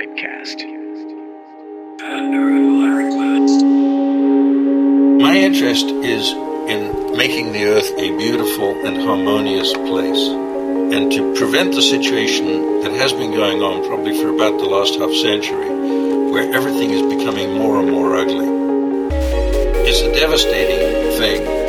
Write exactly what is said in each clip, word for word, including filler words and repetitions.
Typecast. My interest is in making the earth a beautiful and harmonious place, and to prevent the situation that has been going on probably for about the last half century, where everything is becoming more and more ugly. It's a devastating thing.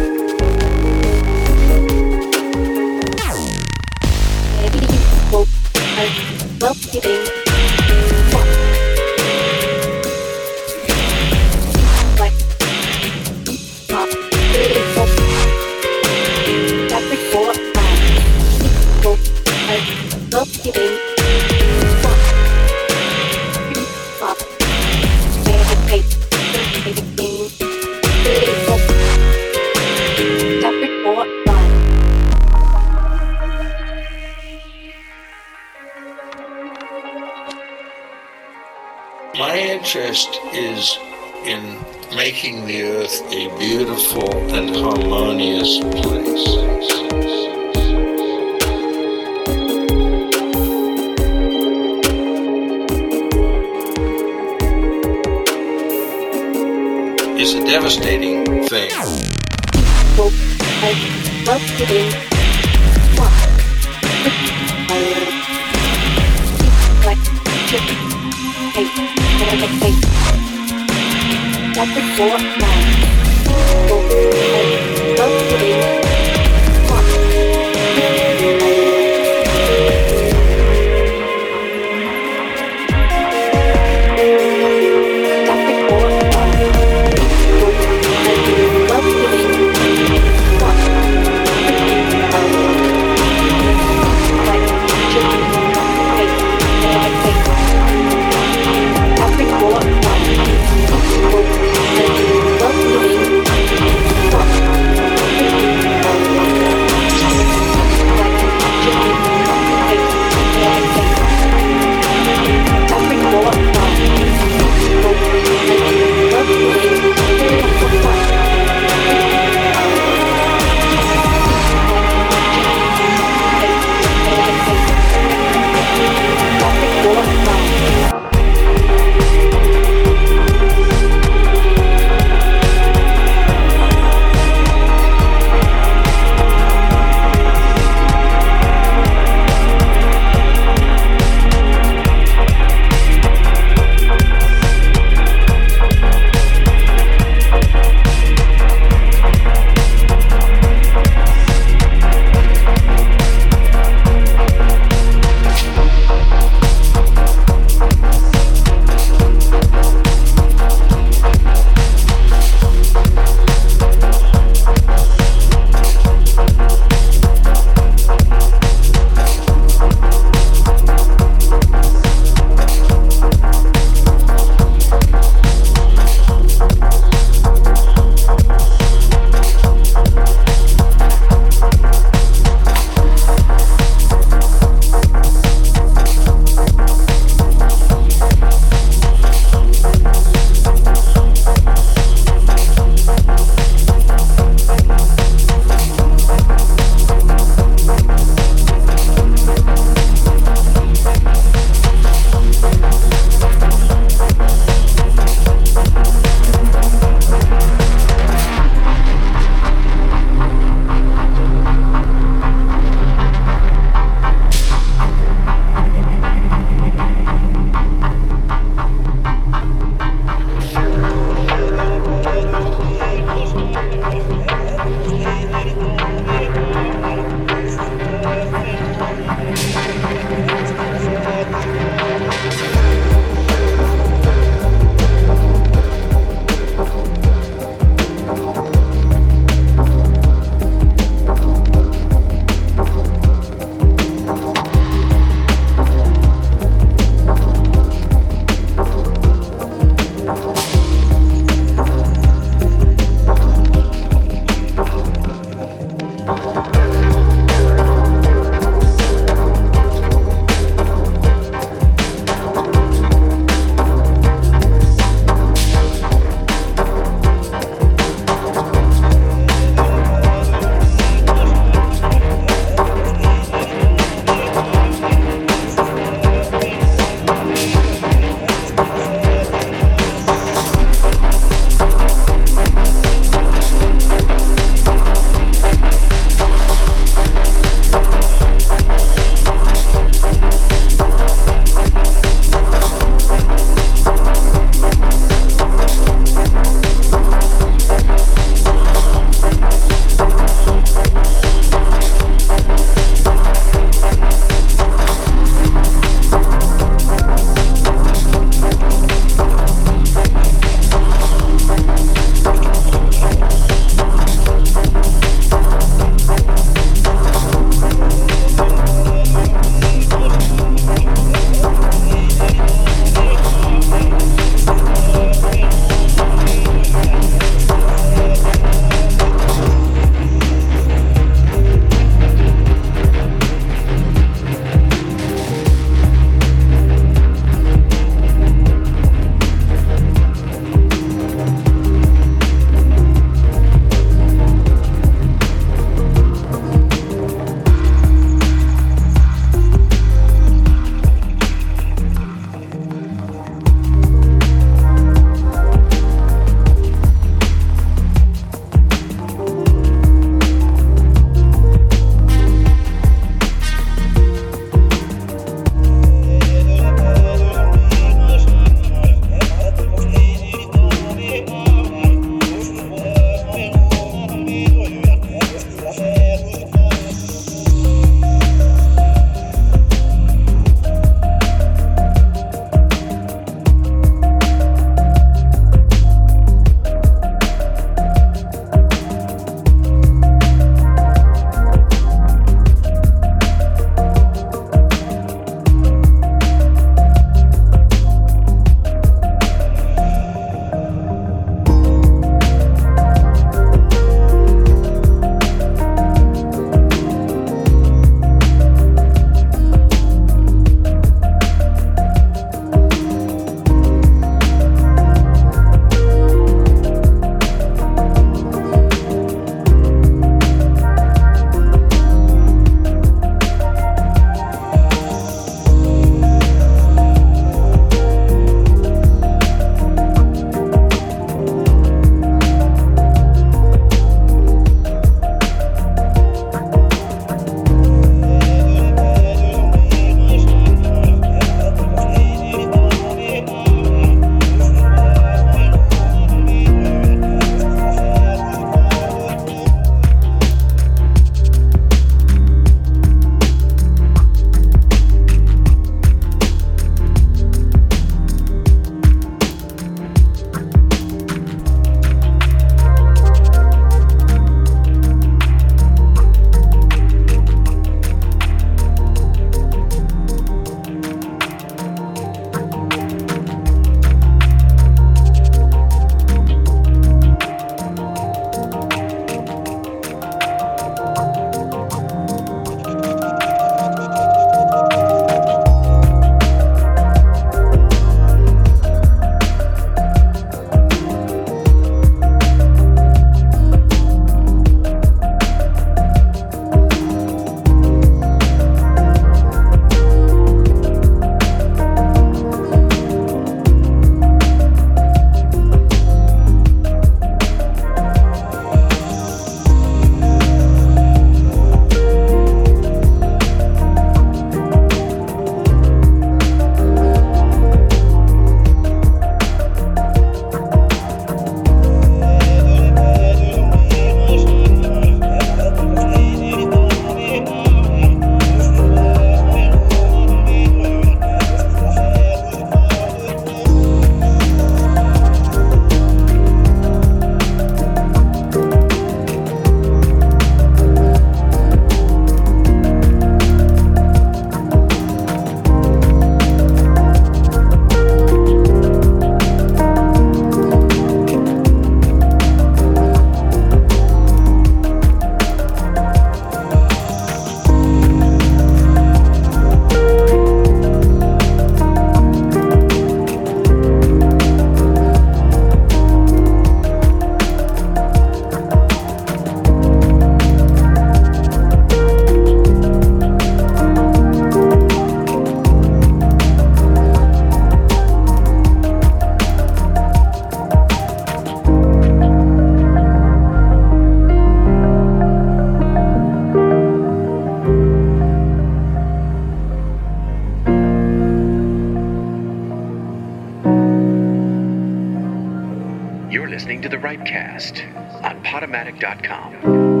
the Rightcast on Podomatic dot com.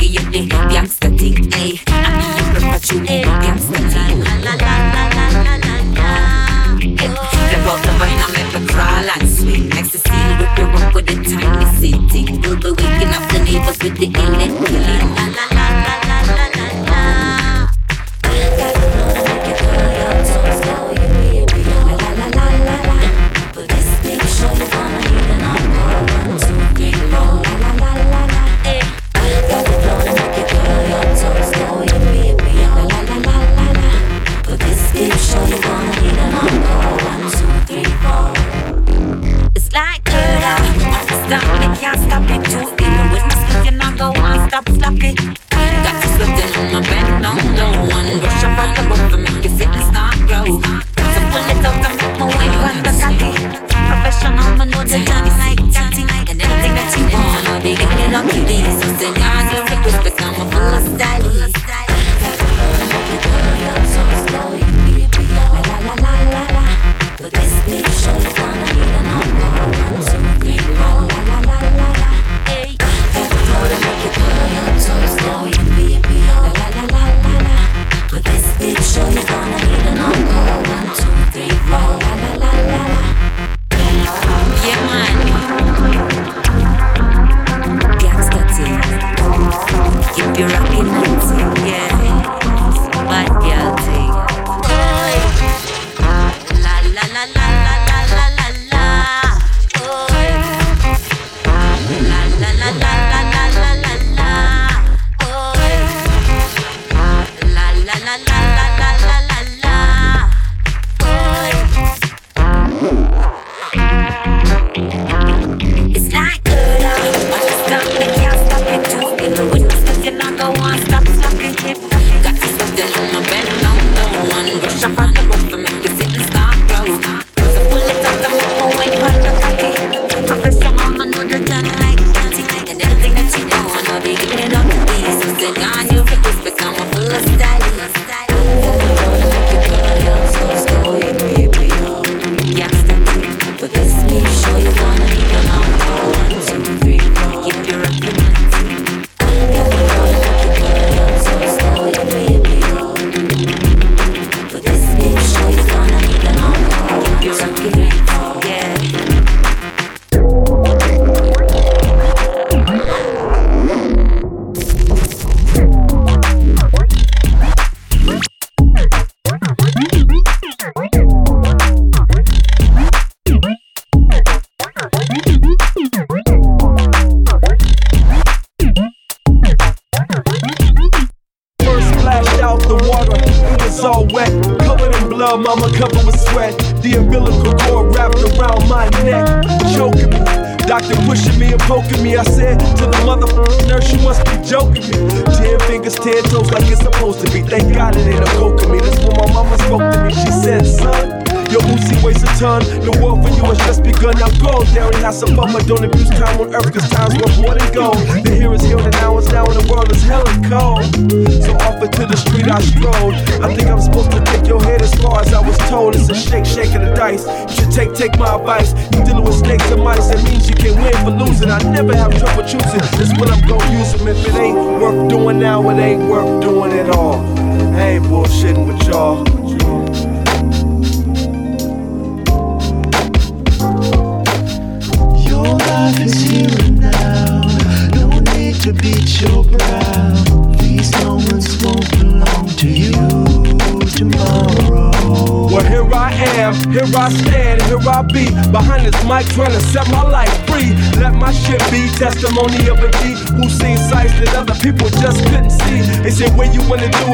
Boogie up the gangsta thing, ayy. I be a proper truly gangsta thing. La la la la la la la. Flip out the vine and let me crawl and swing. Next to see you with the rock with the tiny sitting. We'll be waking up the neighbors with the ill and killing. La la la la la la la la.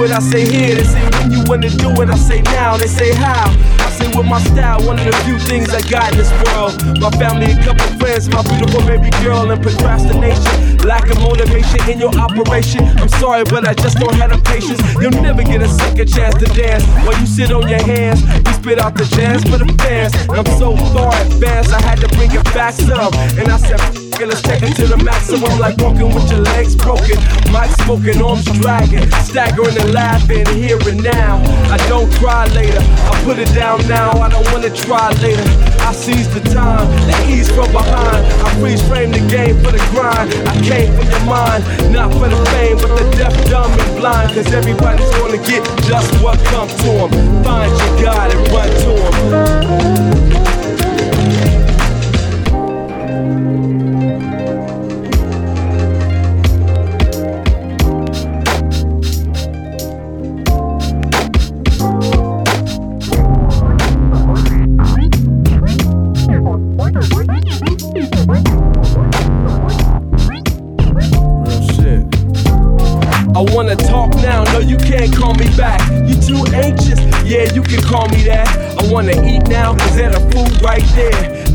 I say here, they say when you wanna do it, I say now, they say how. I say with my style, one of the few things I got in this world. My family, a couple friends, my beautiful baby girl, and procrastination. Lack of motivation in your operation. I'm sorry, but I just don't have the patience. You'll never get a second chance to dance. While you sit on your hands, you spit out the jazz for the fans. And I'm so far advanced, I had to bring it back up. And I said, Let's check it to the maximum, like walking with your legs broken. Mic smoking, arms dragging, staggering and laughing here and now. I don't cry later, I put it down now. I don't wanna try later. I seize the time, the ease from behind. I freeze frame the game for the grind. I came for your mind, not for the fame, but the deaf, dumb, and blind. Cause everybody's gonna get just what comes to them. Find your God and run to him.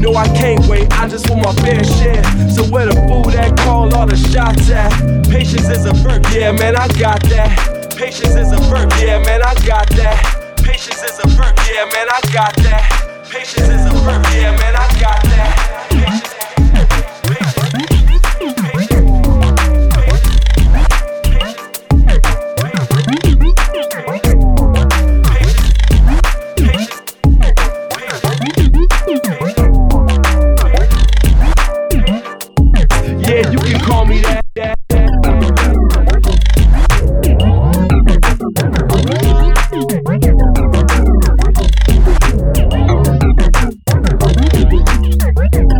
No, I can't wait, I just want my fair share. So where the food at, call all the shots at. Patience is a verb, yeah man, I got that. Patience is a verb, yeah man, I got that. Patience is a verb, yeah man, I got that. Patience is a verb, yeah man, I got that. Patience What?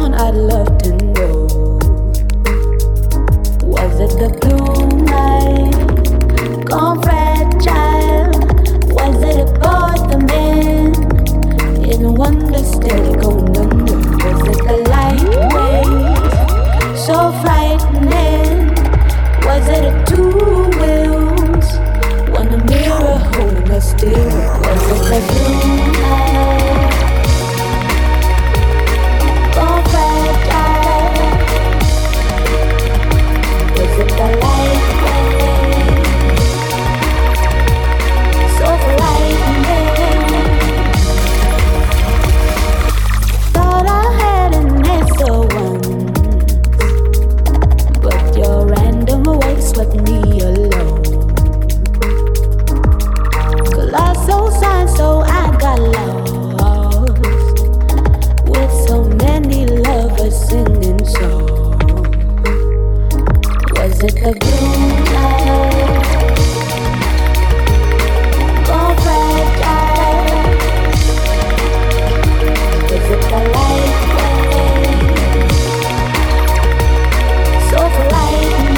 on, I'd love to know. Was it the blue night, gone fragile? Was it a boy, the man, in wonder steady going under? Was it the light wave, so frightening? Was it a two wheels, one a mirror holding us still? Was it the blue night? With the light wave, so frightening. Thought I had an answer once, but your random wake swept me alone. Colossal signs, so I got lost with so many lovers singing songs. Is it the blue night, gone fragile? Is it the light wave, so frightening?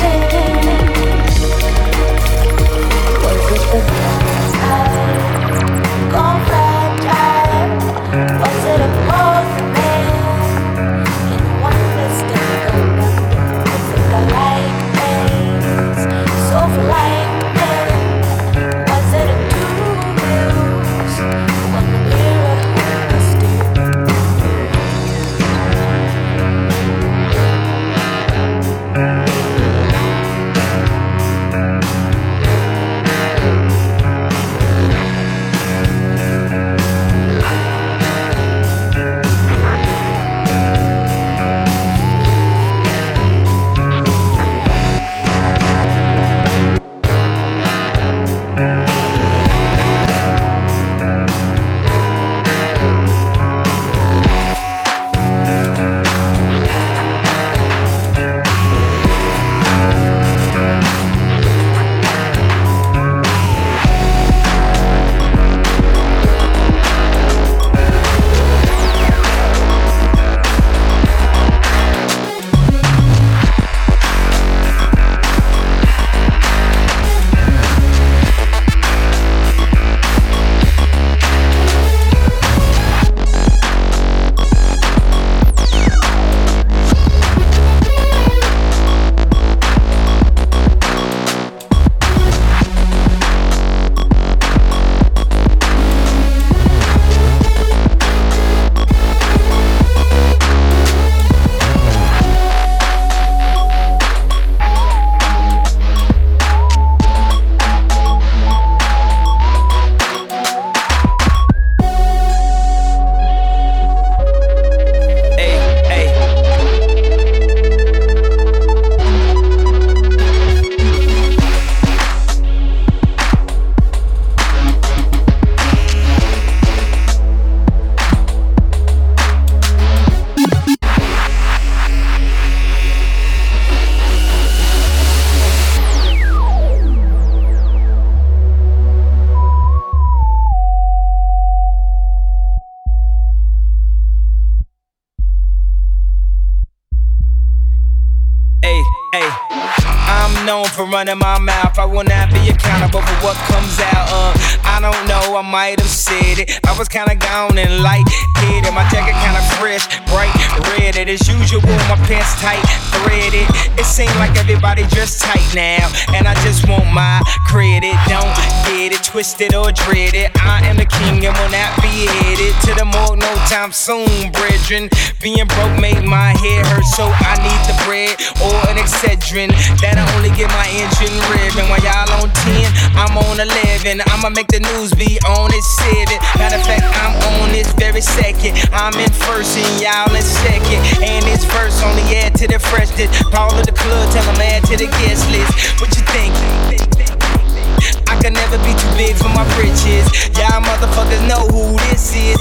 Was it the blue night, gone fragile? Was it a poison man in one mistake alone? Was it the light? So frightening, was it a two-wheels, one mirror holding us running my mouth. I will not be accountable for what comes out. Uh, I don't know, I might have said it. I was kinda gone and light-headed. My jacket kinda fresh, bright, red. It is usual, my pants tight, threaded. It seems like everybody dressed tight now, and I just want my credit. Don't get it twisted or dreaded. I am the king and will not be headed to the morgue no time soon, brethren. Being broke made my head hurt, so I need the bread or an Excedrin. That'll only get my engine revving. While y'all on ten, I'm on eleven. I'ma make the news be on at seven. Matter of fact, I'm on this very second. I'm in first and y'all in second. And this verse only add to the freshness. Paul of the club, tell them add to the guest list. What you think? I could never be too big for my britches. Y'all motherfuckers know who this is.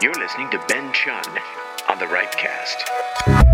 You're listening to Ben Chun on the Ripecast.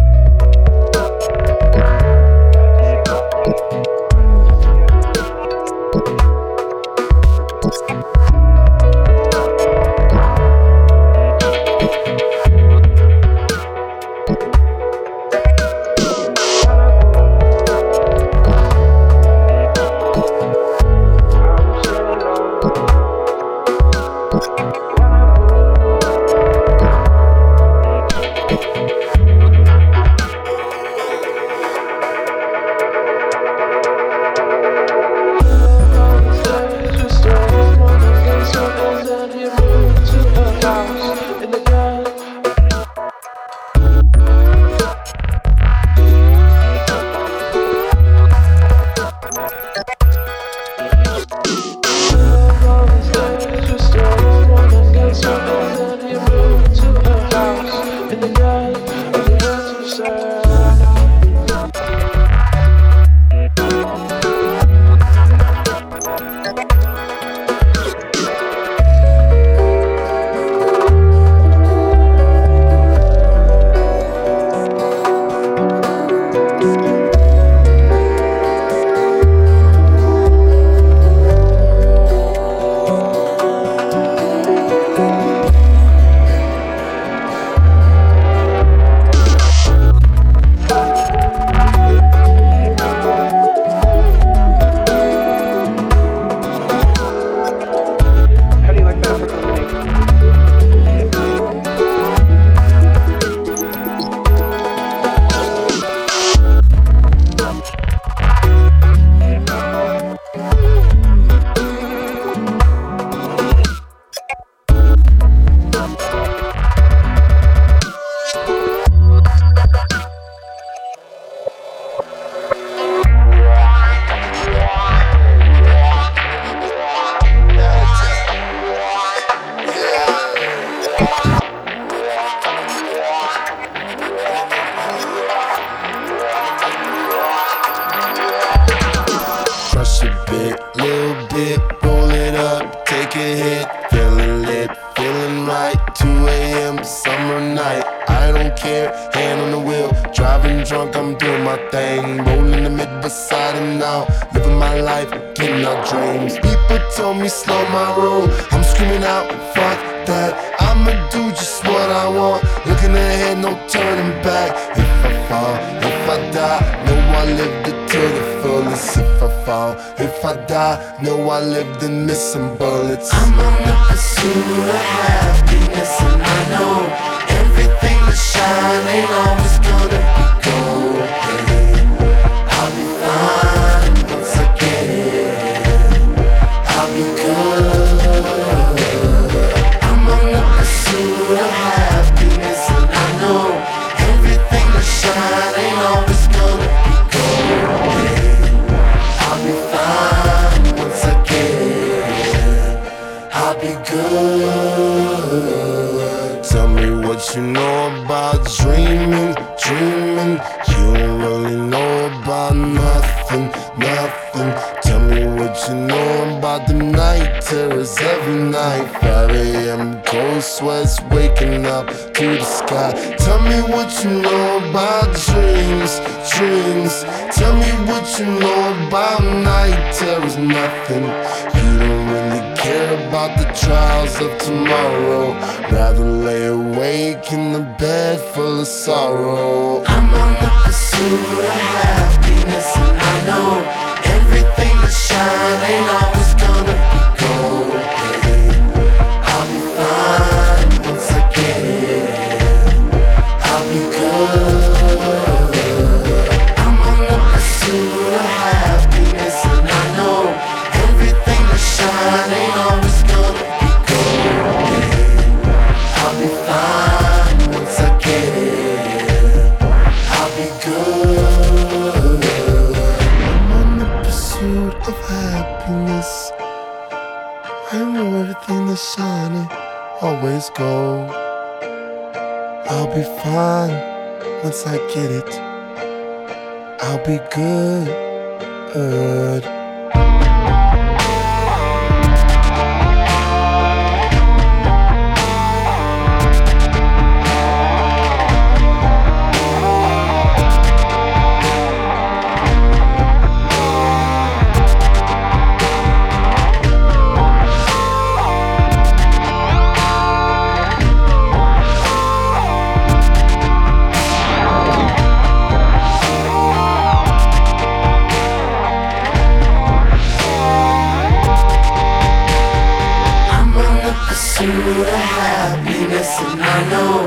glass, and I know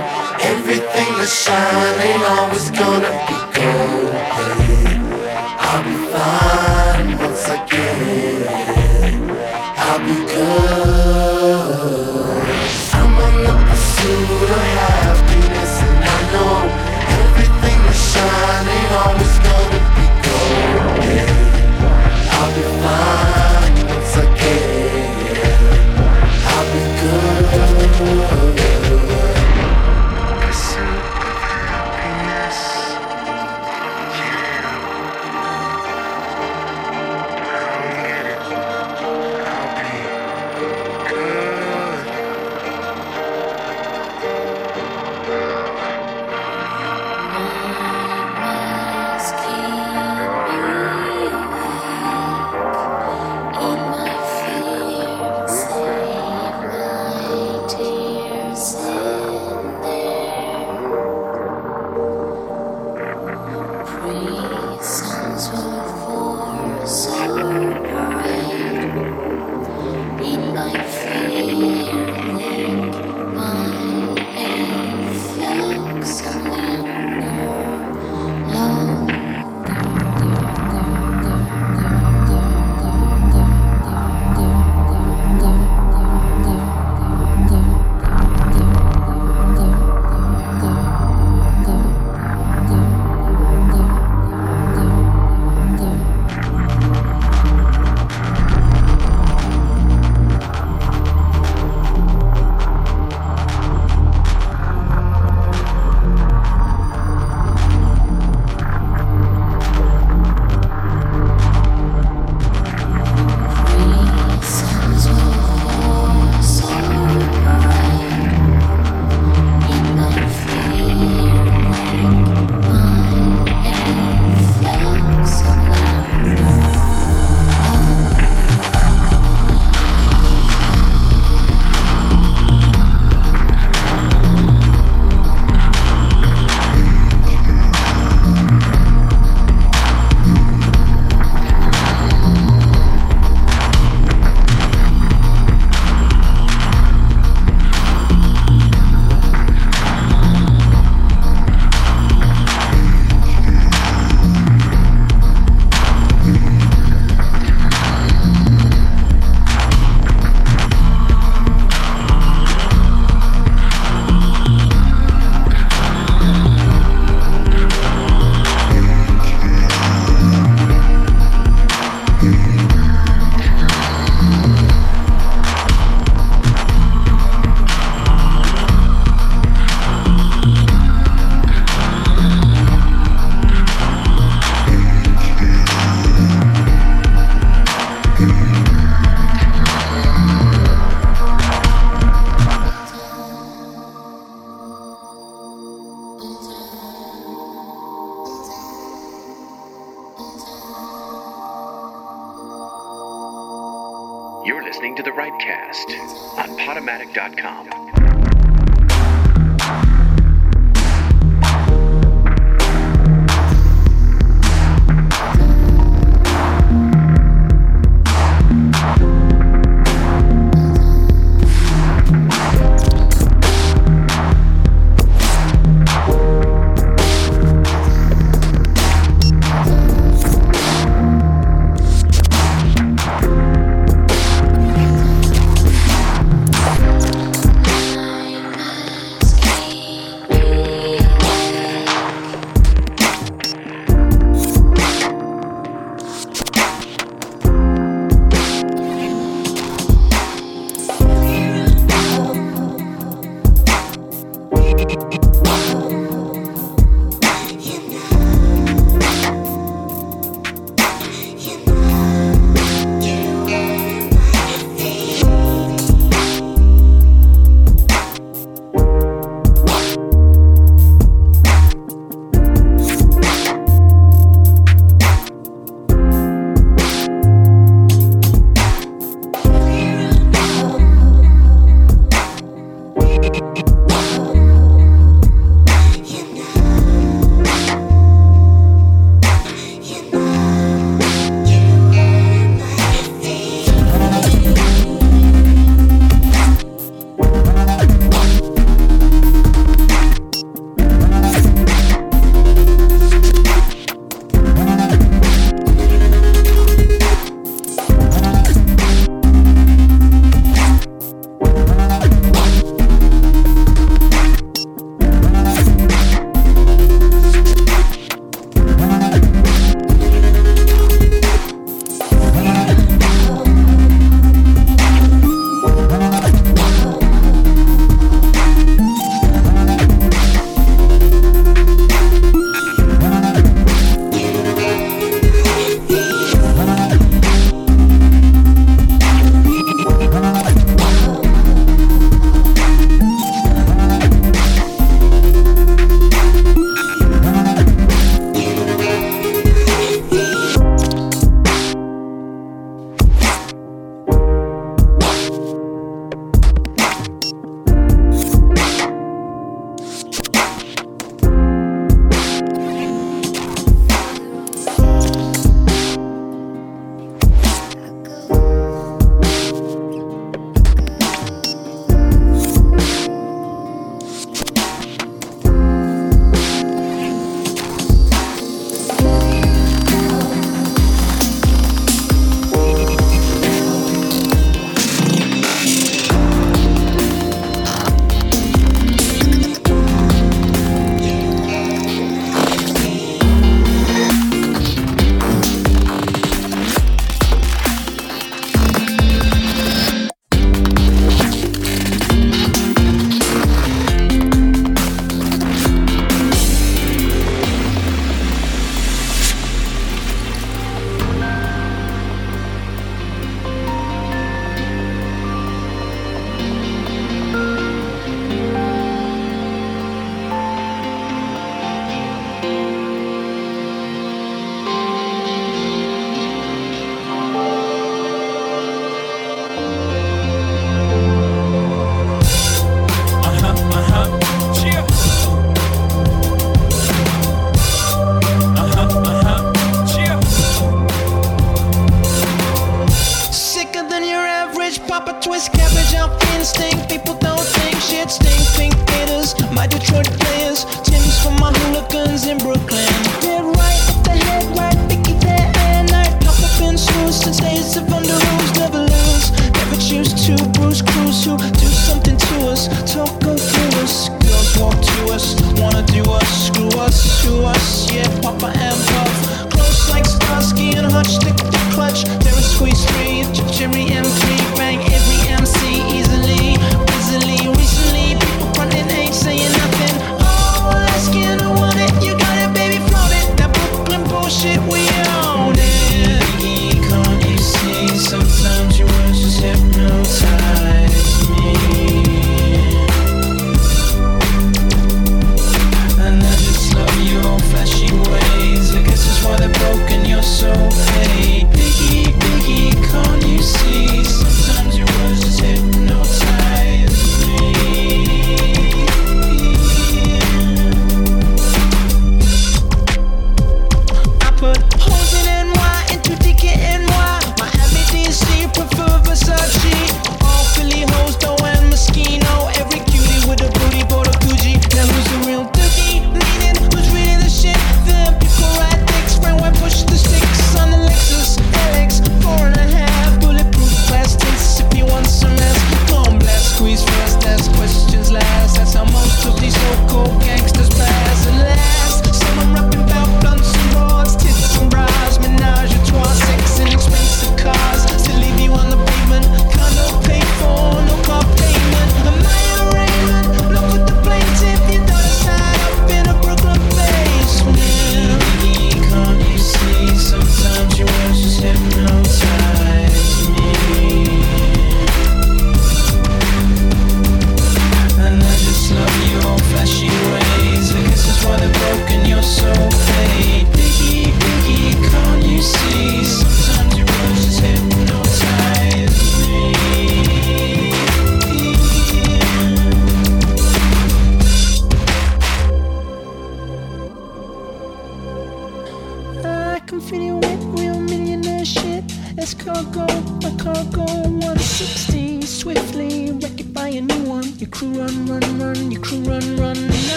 everything that shine ain't always gonna be gold. I'll be fine once I get it. I'll be good. I'm on the pursuit of happiness, and I know everything that shine ain't always gonna be gold. I'll be fine once I get it. I'll be good. pink gators, my Detroit players, Tim's for my hooligans in Brooklyn. Dead right up the head, right, picky there and night. Papa been snooze since days of underhoes. Never lose, never choose to Bruce Cruz, who do something to us, talk go through us. Girls walk to us, wanna do us, screw us, sue us, yeah, Papa and Puff. Close like Starsky and Hutch, the clutch. There is squeeze three, Jimmy and three, bang every M C easily. Recently, people frontin' ain't saying nothing. Oh, asking, I want it, you got it, baby, flaunt it. That Brooklyn bullshit, we own it. Biggie, can't you see? Sometimes your words just hypnotize me. And I just love your old flashy ways. I guess that's why they're broken, you're so paid. Biggie, Biggie, can't you see? Sometimes your words just hypnotize me.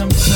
Some